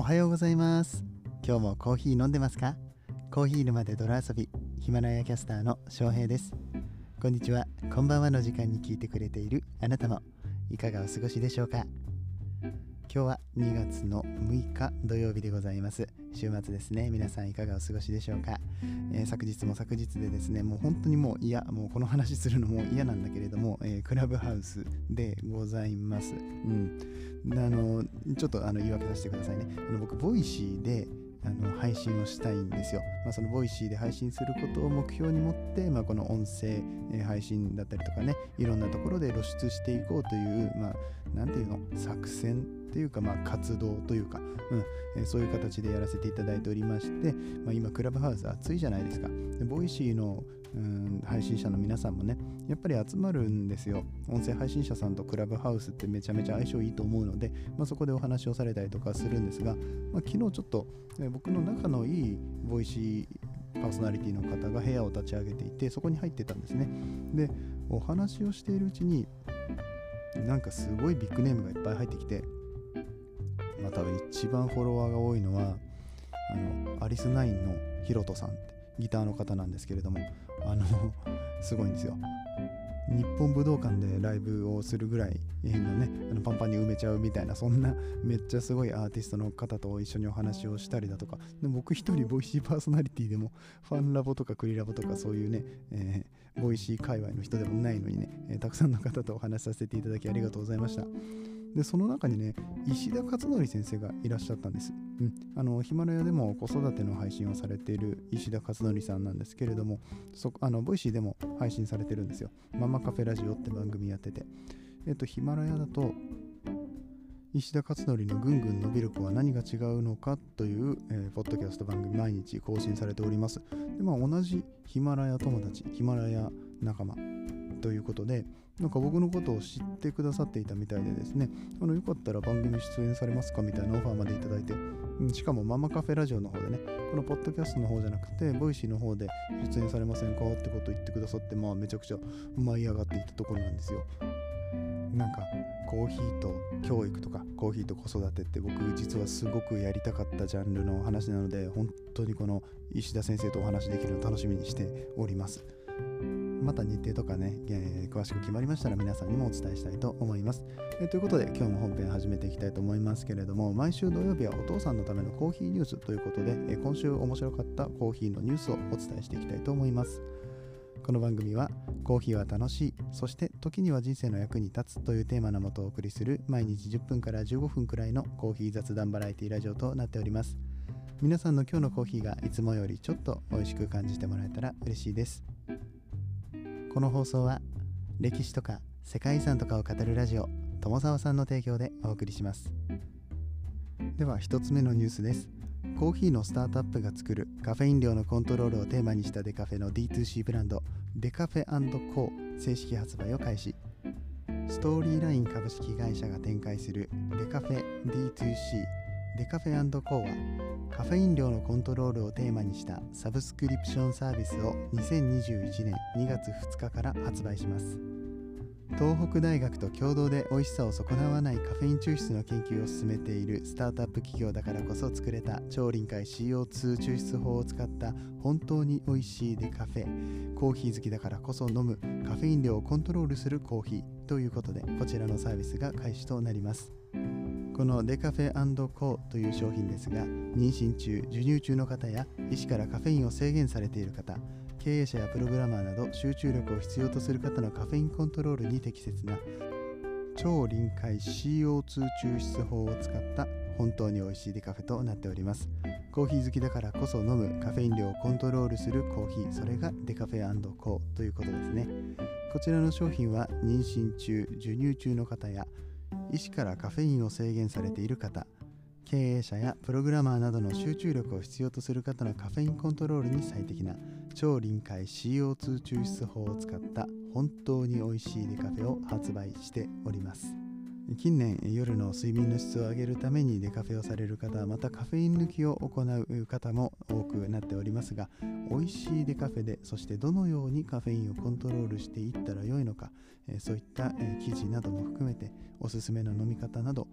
おはようございます。今日もコーヒー飲んでますか？コーヒー沼で泥遊び、ヒマラヤキャスターの翔平です。こんにちは、こんばんはの時間に聞いてくれているあなたもいかがお過ごしでしょうか？今日は2月の6日土曜日でございます。週末ですね。皆さんいかがお過ごしでしょうか？昨日も昨日でですね、もう本当にもうもうこの話するのも嫌なんだけれども、クラブハウスでございます。ちょっと言い訳させてくださいね。僕ボイシーで配信をしたいんですよ。そのボイシーで配信することを目標に持って、この音声配信だったりとかね、いろんなところで露出していこうという、作戦というか、活動というか、そういう形でやらせていただいておりまして、今クラブハウス暑いじゃないですか。でボイシーの配信者の皆さんもね、やっぱり集まるんですよ。音声配信者さんとクラブハウスってめちゃめちゃ相性いいと思うので、そこでお話をされたりとかするんですが、昨日ちょっと、僕の仲のいいボイシーパーソナリティの方が部屋を立ち上げていて、そこに入ってたんですね。で、お話をしているうちになんかすごいビッグネームがいっぱい入ってきて、多分一番フォロワーが多いのはアリスナインのヒロトさんってギターの方なんですけれども、すごいんですよ。日本武道館でライブをするぐらいのね、パンパンに埋めちゃうみたいな、そんなめっちゃすごいアーティストの方と一緒にお話をしたりだとか、で僕一人ボイシーパーソナリティでもファンラボとかクリラボとかそういうね、ボイシー界隈の人でもないのにね、たくさんの方とお話しさせていただきありがとうございました。でその中にね、石田勝則先生がいらっしゃったんです。ヒマラヤでも子育ての配信をされている石田勝則さんなんですけれども、ボイシーでも配信されてるんですよ。ママカフェラジオって番組やってて、ヒマラヤだと石田勝則のぐんぐん伸びる子は何が違うのかという、ポッドキャスト番組毎日更新されております。で、同じヒマラヤ友達、ヒマラヤ仲間ということで、なんか僕のことを知ってくださっていたみたいでですね、よかったら番組出演されますかみたいなオファーまでいただいて、しかもママカフェラジオの方でね、このポッドキャストの方じゃなくてボイシーの方で出演されませんかってことを言ってくださって、めちゃくちゃ舞い上がっていたところなんですよ。なんかコーヒーと教育とかコーヒーと子育てって僕実はすごくやりたかったジャンルの話なので、本当にこの石田先生とお話できるの楽しみにしております。また日程とかね、詳しく決まりましたら皆さんにもお伝えしたいと思います。ということで今日も本編始めていきたいと思いますけれども、毎週土曜日はお父さんのためのコーヒーニュースということで、今週面白かったコーヒーのニュースをお伝えしていきたいと思います。この番組はコーヒーは楽しい、そして時には人生の役に立つというテーマのもとお送りする毎日10分から15分くらいのコーヒー雑談バラエティラジオとなっております。皆さんの今日のコーヒーがいつもよりちょっと美味しく感じてもらえたら嬉しいです。この放送は歴史とか世界遺産とかを語るラジオ友澤さんの提供でお送りします。では一つ目のニュースです。コーヒーのスタートアップが作るカフェイン量のコントロールをテーマにしたデカフェの D2C ブランドデカフェ&コ正式発売を開始。ストーリーライン株式会社が展開するデカフェ D2C デカフェ&コはカフェイン量のコントロールをテーマにしたサブスクリプションサービスを2021年2月2日から発売します。東北大学と共同で美味しさを損なわないカフェイン抽出の研究を進めているスタートアップ企業だからこそ作れた超臨界 CO2 抽出法を使った本当に美味しいデカフェ、コーヒー好きだからこそ飲むカフェイン量をコントロールするコーヒーということで、こちらのサービスが開始となります。このデカフェ&コという商品ですが、妊娠中、授乳中の方や医師からカフェインを制限されている方、経営者やプログラマーなど集中力を必要とする方のカフェインコントロールに適切な超臨界 CO2 抽出法を使った本当に美味しいデカフェとなっております。コーヒー好きだからこそ飲むカフェイン量をコントロールするコーヒー、それがデカフェ&コということですね。こちらの商品は妊娠中、授乳中の方や医師からカフェインを制限されている方、経営者やプログラマーなどの集中力を必要とする方のカフェインコントロールに最適な超臨界 CO2 抽出法を使った本当に美味しいデカフェを発売しております。近年、夜の睡眠の質を上げるためにデカフェをされる方、またカフェイン抜きを行う方も多くなっておりますが、美味しいデカフェで、そしてどのようにカフェインをコントロールしていったらよいのか、そういった記事なども含めておすすめの飲み方など、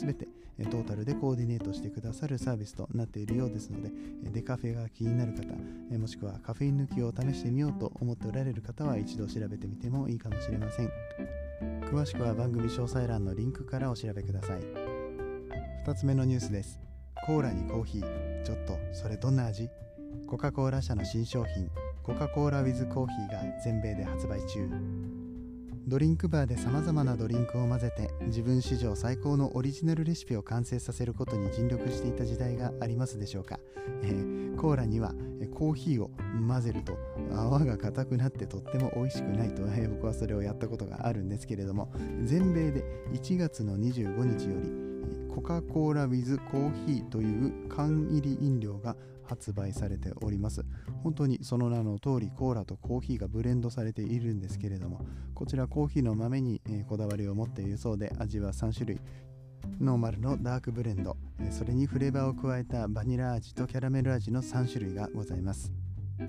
全てトータルでコーディネートしてくださるサービスとなっているようですので、デカフェが気になる方、もしくはカフェイン抜きを試してみようと思っておられる方は一度調べてみてもいいかもしれません。詳しくは番組詳細欄のリンクからお調べください。2つ目のニュースです。コーラにコーヒー、ちょっとそれどんな味？コカ・コーラ社の新商品コカ・コーラ with コーヒーが全米で発売中。ドリンクバーで様々なドリンクを混ぜて自分史上最高のオリジナルレシピを完成させることに尽力していた時代がありますでしょうか。コーラにはコーヒーを混ぜると泡が固くなってとっても美味しくないと、僕はそれをやったことがあるんですけれども、全米で1月の25日よりコカ・コーラ with コーヒーという缶入り飲料が発売されております。本当にその名の通りコーラとコーヒーがブレンドされているんですけれども、こちらコーヒーの豆にこだわりを持っているそうで、味は3種類、ノーマルのダークブレンド、それにフレーバーを加えたバニラ味とキャラメル味の3種類がございます。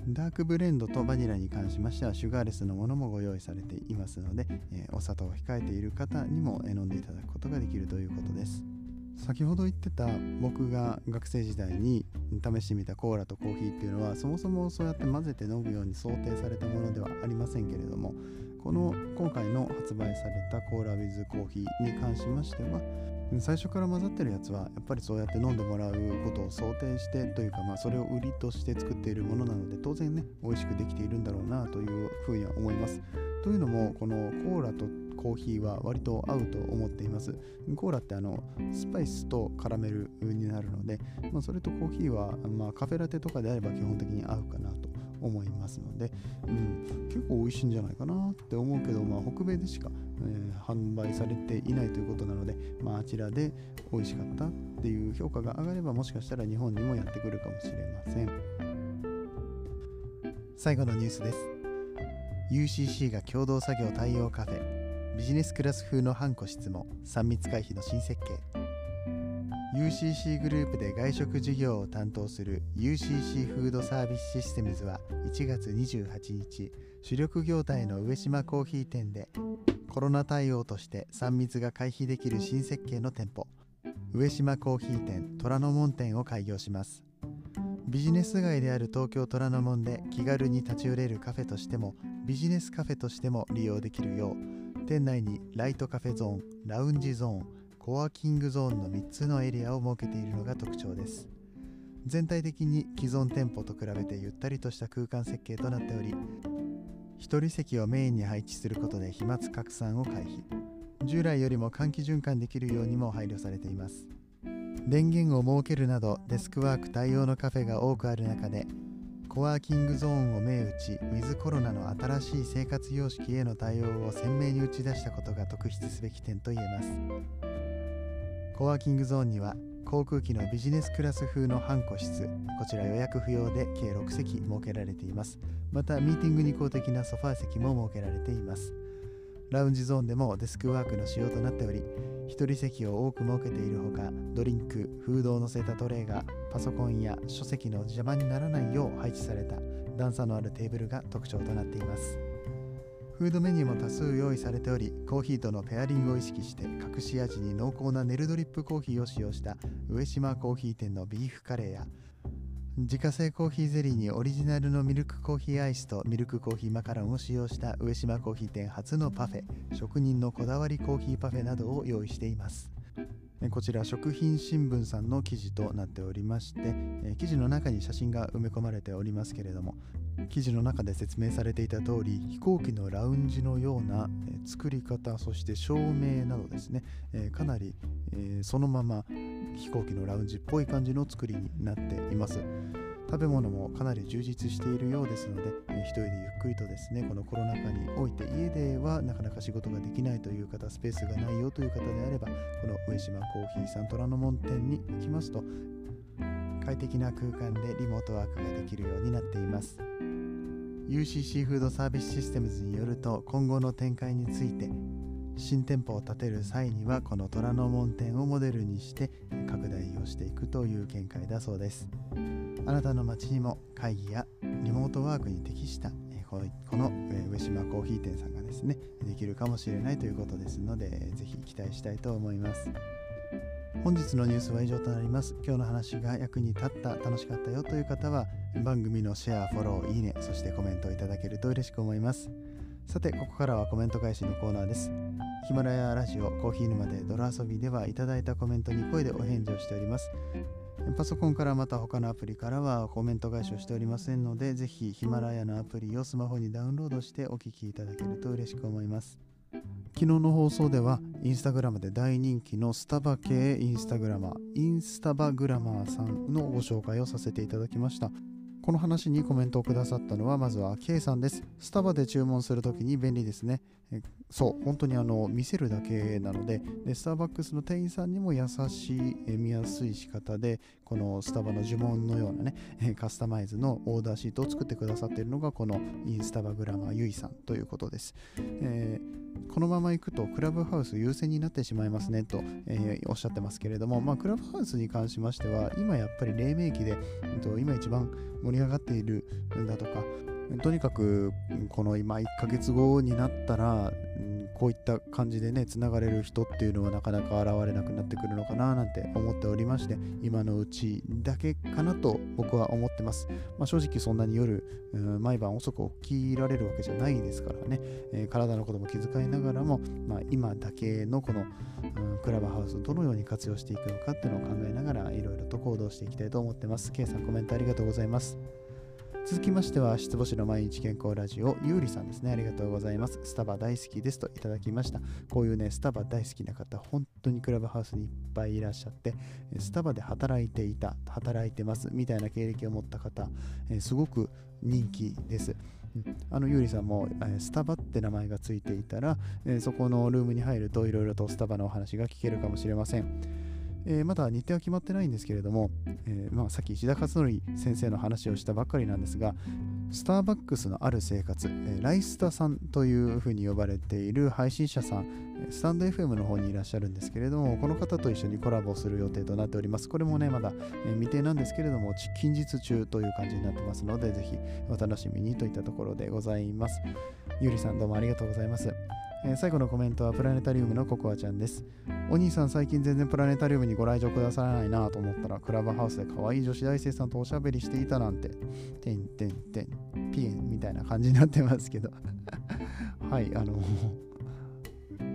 ダークブレンドとバニラに関しましてはシュガーレスのものもご用意されていますので、お砂糖を控えている方にも飲んでいただくことができるということです。先ほど言ってた僕が学生時代に試してみたコーラとコーヒーっていうのは、そもそもそうやって混ぜて飲むように想定されたものではありませんけれども、今回の発売されたコーラ with コーヒーに関しましては、最初から混ざってるやつはやっぱりそうやって飲んでもらうことを想定してというか、それを売りとして作っているものなので、当然ね美味しくできているんだろうなというふうには思います。というのも、このコーラとコーヒーは割と合うと思っています。コーラってスパイスとカラメルになるので、それとコーヒーは、カフェラテとかであれば基本的に合うかなと思いますので、結構美味しいんじゃないかなって思うけど、北米でしか、販売されていないということなので、あちらで美味しかったっていう評価が上がれば、もしかしたら日本にもやってくるかもしれません。最後のニュースです。 UCC が共同作業対応カフェ、ビジネスクラス風の半個室も3密回避の新設計。 UCC グループで外食事業を担当する UCC フードサービスシステムズは1月28日、主力業態の上島コーヒー店でコロナ対応として3密が回避できる新設計の店舗、上島コーヒー店虎ノ門店を開業します。ビジネス街である東京虎ノ門で気軽に立ち寄れるカフェとしてもビジネスカフェとしても利用できるよう、店内にライトカフェゾーン、ラウンジゾーン、コワーキングゾーンの3つのエリアを設けているのが特徴です。全体的に既存店舗と比べてゆったりとした空間設計となっており、一人席をメインに配置することで飛沫拡散を回避。従来よりも換気循環できるようにも配慮されています。電源を設けるなどデスクワーク対応のカフェが多くある中で、コワーキングゾーンを銘打ち、ウィズコロナの新しい生活様式への対応を鮮明に打ち出したことが特筆すべき点といえます。コワーキングゾーンには航空機のビジネスクラス風の半個室、こちら予約不要で計6席設けられています。またミーティングに有効的なソファー席も設けられています。ラウンジゾーンでもデスクワークの仕様となっており、一人席を多く設けているほか、ドリンク、フードを乗せたトレーがパソコンや書籍の邪魔にならないよう配置された段差のあるテーブルが特徴となっています。フードメニューも多数用意されており、コーヒーとのペアリングを意識して隠し味に濃厚なネルドリップコーヒーを使用した上島コーヒー店のビーフカレーや、自家製コーヒーゼリーにオリジナルのミルクコーヒーアイスとミルクコーヒーマカロンを使用した上島コーヒー店初のパフェ、職人のこだわりコーヒーパフェなどを用意しています。こちら食品新聞さんの記事となっておりまして、記事の中に写真が埋め込まれておりますけれども、記事の中で説明されていた通り、飛行機のラウンジのような作り方、そして照明などですね、かなりそのまま飛行機のラウンジっぽい感じの作りになっています。食べ物もかなり充実しているようですので、一人でゆっくりとですね、このコロナ禍において家ではなかなか仕事ができないという方、スペースがないよという方であれば、この上島コーヒーさん虎ノ門店に行きますと、快適な空間でリモートワークができるようになっています。UCC フードサービスシステムズによると、今後の展開について、新店舗を建てる際にはこの虎ノ門店をモデルにして拡大をしていくという見解だそうです。あなたの街にも会議やリモートワークに適したこの上島コーヒー店さんがですねできるかもしれないということですので、ぜひ期待したいと思います。本日のニュースは以上となります。今日の話が役に立った、楽しかったよという方は、番組のシェア、フォロー、いいね、そしてコメントをいただけると嬉しく思います。さて、ここからはコメント返しのコーナーです。ヒマラヤラジオ、コーヒー沼で泥遊びでは、いただいたコメントに声でお返事をしております。パソコンからまた他のアプリからはコメント返しをしておりませんので、ぜひヒマラヤのアプリをスマホにダウンロードしてお聞きいただけると嬉しく思います。昨日の放送ではインスタグラムで大人気のスタバ系インスタバグラマーさんのご紹介をさせていただきました。この話にコメントをくださったのはまずは K さんです。スタバで注文するときに便利ですね。そう、本当に見せるだけなので、スターバックスの店員さんにも優しい、見やすい仕方で、このスタバの呪文のようなね、カスタマイズのオーダーシートを作ってくださっているのがこのインスタバグラマーゆいさんということです。このまま行くとクラブハウス優先になってしまいますねと、おっしゃってますけれども、クラブハウスに関しましては今やっぱり黎明期で、今一番盛り上がっているんだとか、とにかくこの今1ヶ月後になったらこういった感じでね、つながれる人っていうのはなかなか現れなくなってくるのかななんて思っておりまして、今のうちだけかなと僕は思ってます。正直そんなに夜毎晩遅く起きられるわけじゃないですからね、体のことも気遣いながらも、今だけのこのクラブハウスをどのように活用していくのかっていうのを考えながらいろいろと行動していきたいと思ってます。 K さん、コメントありがとうございます。続きましてはしつぼしの毎日健康ラジオ、ゆうりさんですね。ありがとうございます。スタバ大好きですといただきました。こういうね、スタバ大好きな方、本当にクラブハウスにいっぱいいらっしゃって、スタバで働いてますみたいな経歴を持った方、すごく人気です。ゆうりさんもスタバって名前がついていたら、そこのルームに入るといろいろとスタバのお話が聞けるかもしれません。まだ日程は決まってないんですけれども、さっき石田勝則先生の話をしたばっかりなんですが、スターバックスのある生活、ライスタさんというふうに呼ばれている配信者さん、スタンド FM の方にいらっしゃるんですけれども、この方と一緒にコラボする予定となっております。これもね、まだ未定なんですけれども、近日中という感じになってますので、ぜひお楽しみにといったところでございます。ゆりさん、どうもありがとうございます。最後のコメントはプラネタリウムのココアちゃんです。お兄さん、最近全然プラネタリウムにご来場くださらないなと思ったら、クラブハウスで可愛い女子大生さんとおしゃべりしていたなんてピエンみたいな感じになってますけどはい、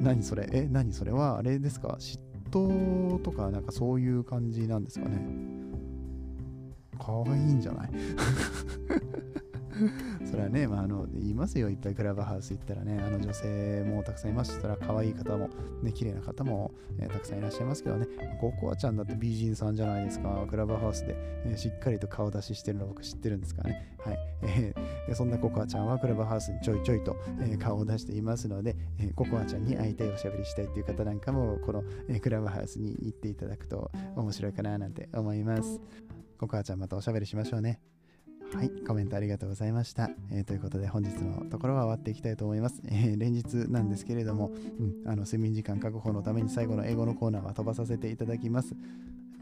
何それはあれですか、嫉妬とかなんかそういう感じなんですかね。可愛いんじゃないそれはね、言いますよ、いっぱいクラブハウス行ったらね、女性もたくさんいますし、それは可愛い方も、ね、綺麗な方も、たくさんいらっしゃいますけどね、ココアちゃんだって美人さんじゃないですか。クラブハウスで、しっかりと顔出ししてるの僕知ってるんですからね。はい、そんなココアちゃんはクラブハウスにちょいちょいと、顔を出していますので、ココアちゃんに会いたい、おしゃべりしたいっていう方なんかも、この、クラブハウスに行っていただくと面白いかななんて思います。ココアちゃん、またおしゃべりしましょうね。はい、コメントありがとうございました。ということで本日のところは終わっていきたいと思います。連日なんですけれども、睡眠時間確保のために最後の英語のコーナーは飛ばさせていただきます。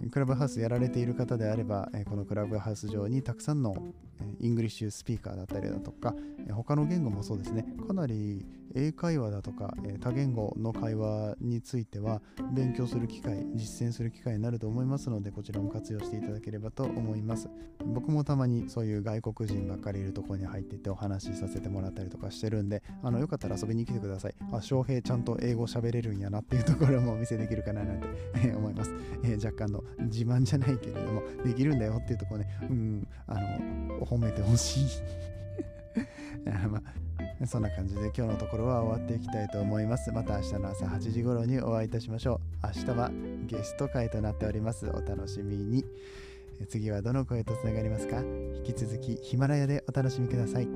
クラブハウスやられている方であれば、このクラブハウス上にたくさんのイングリッシュスピーカーだったりだとか、他の言語もそうですね、かなり英会話だとか多言語の会話については勉強する機会、実践する機会になると思いますので、こちらも活用していただければと思います。僕もたまにそういう外国人ばっかりいるところに入っていってお話しさせてもらったりとかしてるんで、よかったら遊びに来てください。翔平ちゃんと英語喋れるんやなっていうところもお見せできるかななんて思います。若干の自慢じゃないけれども、できるんだよっていうところね、褒めてほしいそんな感じで今日のところは終わっていきたいと思います。また明日の朝8時頃にお会いいたしましょう。明日はゲスト会となっております。お楽しみに。次はどの声とつながりますか。引き続きヒマラヤでお楽しみください。